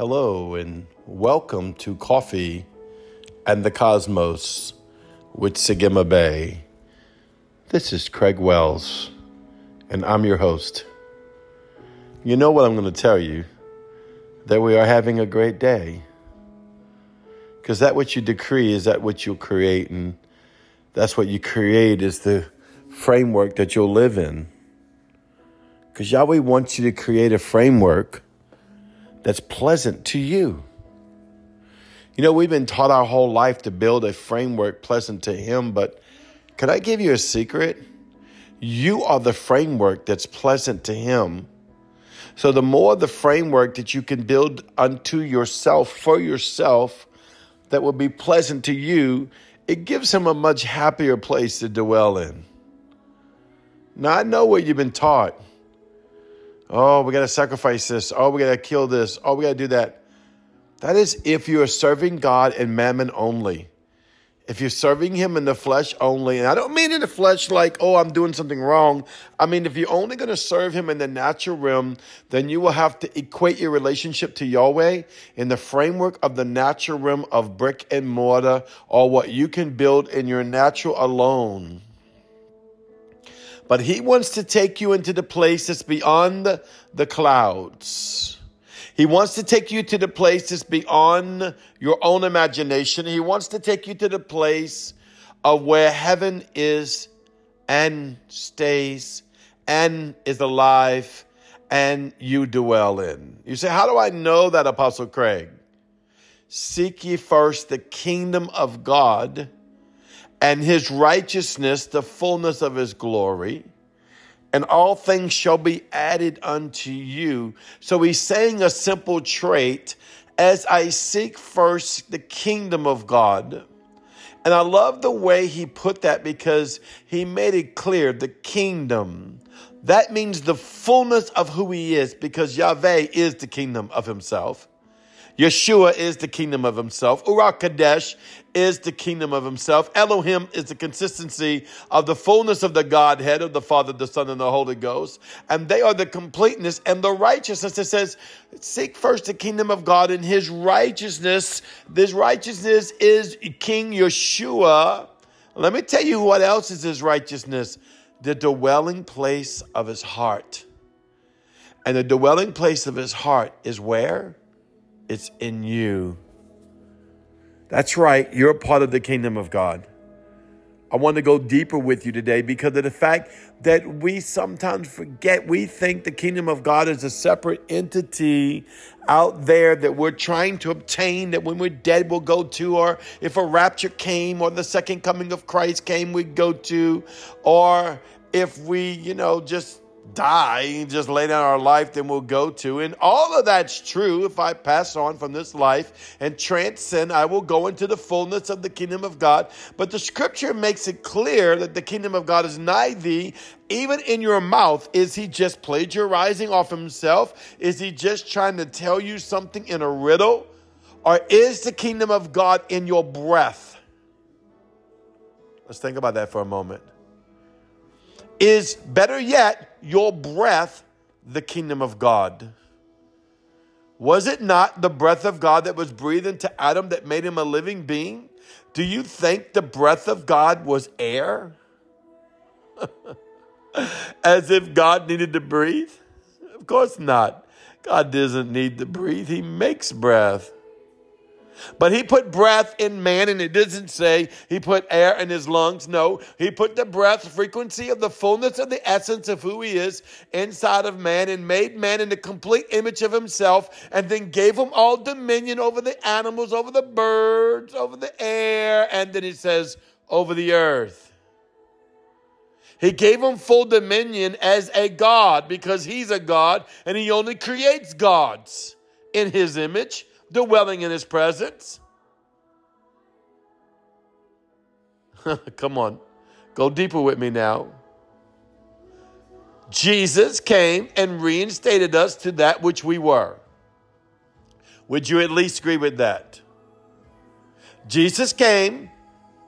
Hello and welcome to Coffee and the Cosmos with Sigma Bay. This is Craig Wells and I'm your host. You know what I'm going to tell you? That we are having a great day. Because that what you decree is that what you'll create, and that's what you create is the framework that you'll live in. Because Yahweh wants you to create a framework that's pleasant to you. You know, we've been taught our whole life to build a framework pleasant to Him, but can I give you a secret? You are the framework that's pleasant to Him. So the more the framework that you can build unto yourself, for yourself, that will be pleasant to you, it gives Him a much happier place to dwell in. Now, I know what you've been taught. Oh, we got to sacrifice this. Oh, we got to kill this. Oh, we got to do that. That is if you are serving God and mammon only. If you're serving Him in the flesh only, and I don't mean in the flesh like, oh, I'm doing something wrong. I mean, if you're only going to serve Him in the natural realm, then you will have to equate your relationship to Yahweh in the framework of the natural realm of brick and mortar, or what you can build in your natural alone. But He wants to take you into the place that's beyond the clouds. He wants to take you to the place that's beyond your own imagination. He wants to take you to the place of where heaven is and stays and is alive and you dwell in. You say, how do I know that, Apostle Craig? Seek ye first the kingdom of God and His righteousness, the fullness of His glory, and all things shall be added unto you. So He's saying a simple trait, as I seek first the kingdom of God. And I love the way He put that, because He made it clear, the kingdom. That means the fullness of who He is, because Yahweh is the kingdom of Himself. Yeshua is the kingdom of Himself. Ura Kadesh is the kingdom of Himself. Elohim is the consistency of the fullness of the Godhead, of the Father, the Son, and the Holy Ghost. And they are the completeness and the righteousness. It says, seek first the kingdom of God and His righteousness. This righteousness is King Yeshua. Let me tell you what else is His righteousness. The dwelling place of His heart. And the dwelling place of His heart is where? It's in you. That's right. You're a part of the kingdom of God. I want to go deeper with you today because of the fact that we sometimes forget. We think the kingdom of God is a separate entity out there that we're trying to obtain, that when we're dead, we'll go to, or if a rapture came or the second coming of Christ came, we'd go to, or if we, just die and just lay down our life, then we'll go to. And all of that's true. If I pass on from this life and transcend, I will go into the fullness of the kingdom of God. But the scripture makes it clear that the kingdom of God is nigh thee, even in your mouth. Is He just plagiarizing off Himself? Is He just trying to tell you something in a riddle? Or is the kingdom of God in your breath? Let's think about that for a moment. Is, better yet, your breath the kingdom of God? Was it not the breath of God that was breathed into Adam that made him a living being? Do you think the breath of God was air? As if God needed to breathe? Of course not. God doesn't need to breathe. He makes breath. But He put breath in man, and it doesn't say He put air in His lungs. No, He put the breath frequency of the fullness of the essence of who He is inside of man, and made man in the complete image of Himself, and then gave him all dominion over the animals, over the birds, over the air, and then He says, over the earth. He gave him full dominion as a God, because He's a God, and He only creates gods in His image, dwelling in His presence. Come on, go deeper with me now. Jesus came and reinstated us to that which we were. Would you at least agree with that? Jesus came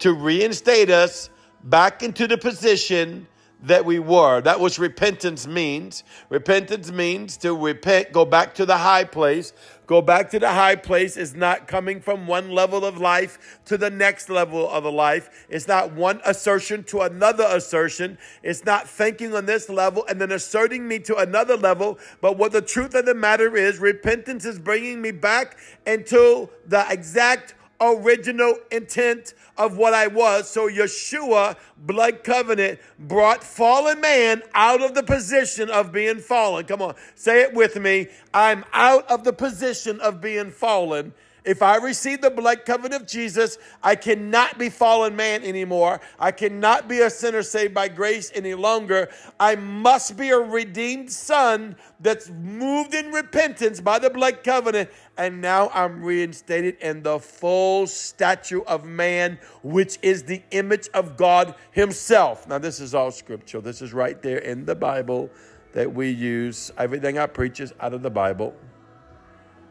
to reinstate us back into the position that we were. That was repentance means. Repentance means to repent, go back to the high place. Go back to the high place is not coming from one level of life to the next level of a life. It's not one assertion to another assertion. It's not thinking on this level and then asserting me to another level. But what the truth of the matter is, repentance is bringing me back into the exact original intent of what I was. So Yeshua, blood covenant, brought fallen man out of the position of being fallen. Come on, say it with me. I'm out of the position of being fallen. If I receive the blood covenant of Jesus, I cannot be fallen man anymore. I cannot be a sinner saved by grace any longer. I must be a redeemed son that's moved in repentance by the blood covenant. And now I'm reinstated in the full stature of man, which is the image of God himself. Now, this is all scriptural. This is right there in the Bible that we use. Everything I preach is out of the Bible.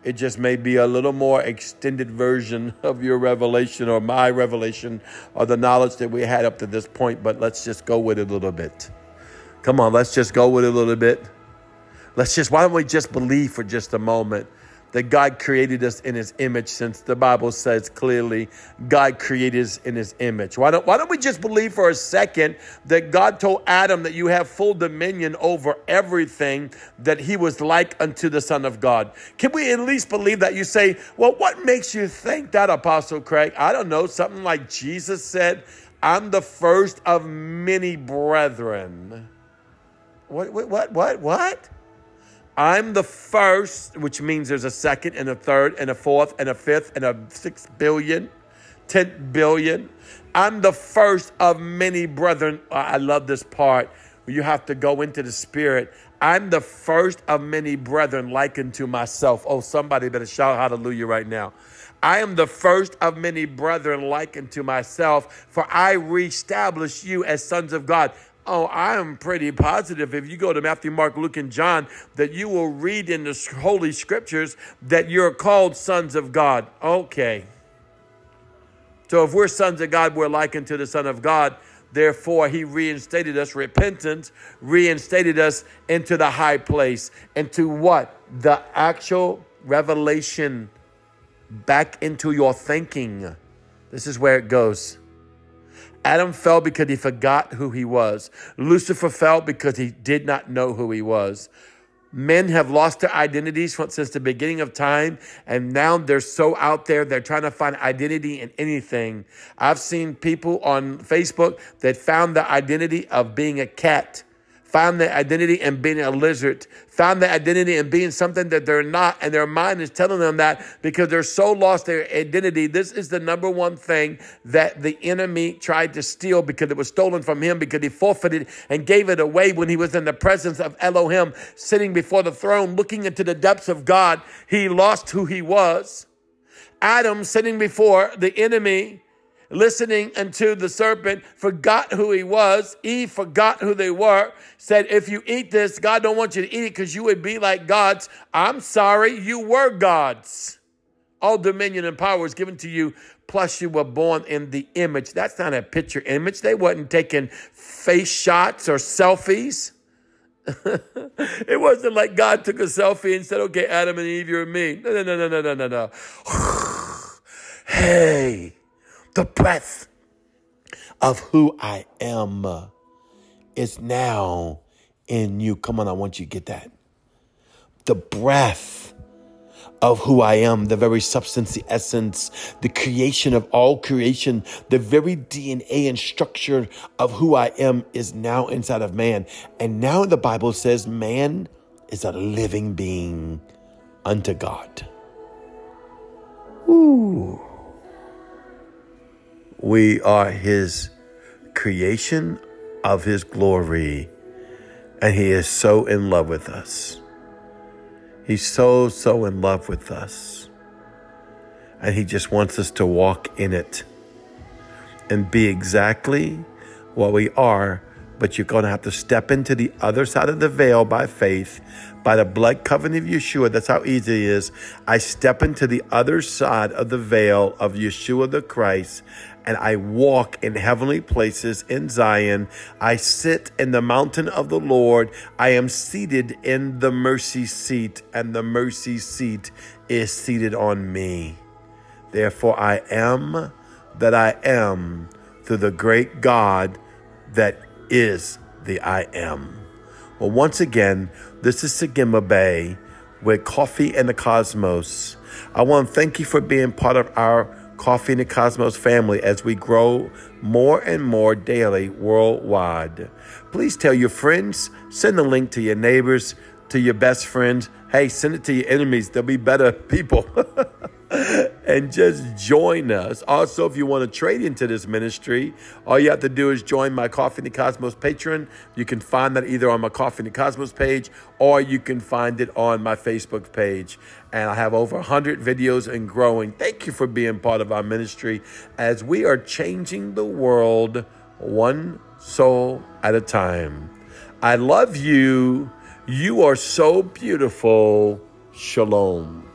It just may be a little more extended version of your revelation or my revelation or the knowledge that we had up to this point, but let's just go with it a little bit. Come on, let's just go with it a little bit. Why don't we just believe for just a moment that God created us in his image, since the Bible says clearly God created us in his image. Why don't we just believe for a second that God told Adam that you have full dominion over everything, that he was like unto the Son of God? Can we at least believe that? You say, well, what makes you think that, Apostle Craig? I don't know, something like Jesus said, I'm the first of many brethren. What? I'm the first, which means there's a second and a third and a fourth and a fifth and a 6 billion, 10 billion. I'm the first of many brethren. I love this part where you have to go into the spirit. I'm the first of many brethren likened to myself. Oh, somebody better shout hallelujah right now. I am the first of many brethren likened to myself, for I reestablish you as sons of God. Oh, I am pretty positive if you go to Matthew, Mark, Luke, and John that you will read in the Holy Scriptures that you're called sons of God. Okay. So if we're sons of God, we're likened to the Son of God. Therefore, he reinstated us, repentance, reinstated us into the high place, into what? The actual revelation back into your thinking. This is where it goes. Adam fell because he forgot who he was. Lucifer fell because he did not know who he was. Men have lost their identities since the beginning of time, and now they're so out there, they're trying to find identity in anything. I've seen people on Facebook that found the identity of being a cat, found the identity in being a lizard, found the identity in being something that they're not, and their mind is telling them that because they're so lost their identity. This is the number one thing that the enemy tried to steal, because it was stolen from him, because he forfeited and gave it away when he was in the presence of Elohim, sitting before the throne, looking into the depths of God. He lost who he was. Adam, sitting before the enemy, listening unto the serpent, forgot who he was. Eve forgot who they were. Said, if you eat this, God don't want you to eat it because you would be like gods. I'm sorry, you were gods. All dominion and power is given to you, plus you were born in the image. That's not a picture image. They wasn't taking face shots or selfies. It wasn't like God took a selfie and said, okay, Adam and Eve, you're me. No. Hey. The breath of who I am is now in you. Come on, I want you to get that. The breath of who I am, the very substance, the essence, the creation of all creation, the very DNA and structure of who I am is now inside of man. And now the Bible says man is a living being unto God. Ooh. We are his creation of his glory, and he is so in love with us. He's so in love with us. And he just wants us to walk in it and be exactly what we are, but you're going to have to step into the other side of the veil by faith, by the blood covenant of Yeshua. That's how easy it is. I step into the other side of the veil of Yeshua the Christ, and I walk in heavenly places in Zion. I sit in the mountain of the Lord. I am seated in the mercy seat, and the mercy seat is seated on me. Therefore I am that I am, through the great God that is the I am. Well, once again, this is Sigma Bay with Coffee and the Cosmos. I want to thank you for being part of our Coffee and the Cosmos family as we grow more and more daily worldwide. Please tell your friends, send the link to your neighbors, to your best friends. Hey, send it to your enemies. They'll be better people. And just join us. Also, if you want to trade into this ministry, all you have to do is join my Coffee and the Cosmos Patreon. You can find that either on my Coffee and the Cosmos page, or you can find it on my Facebook page. And I have over 100 videos and growing. Thank you for being part of our ministry as we are changing the world one soul at a time. I love you. You are so beautiful. Shalom.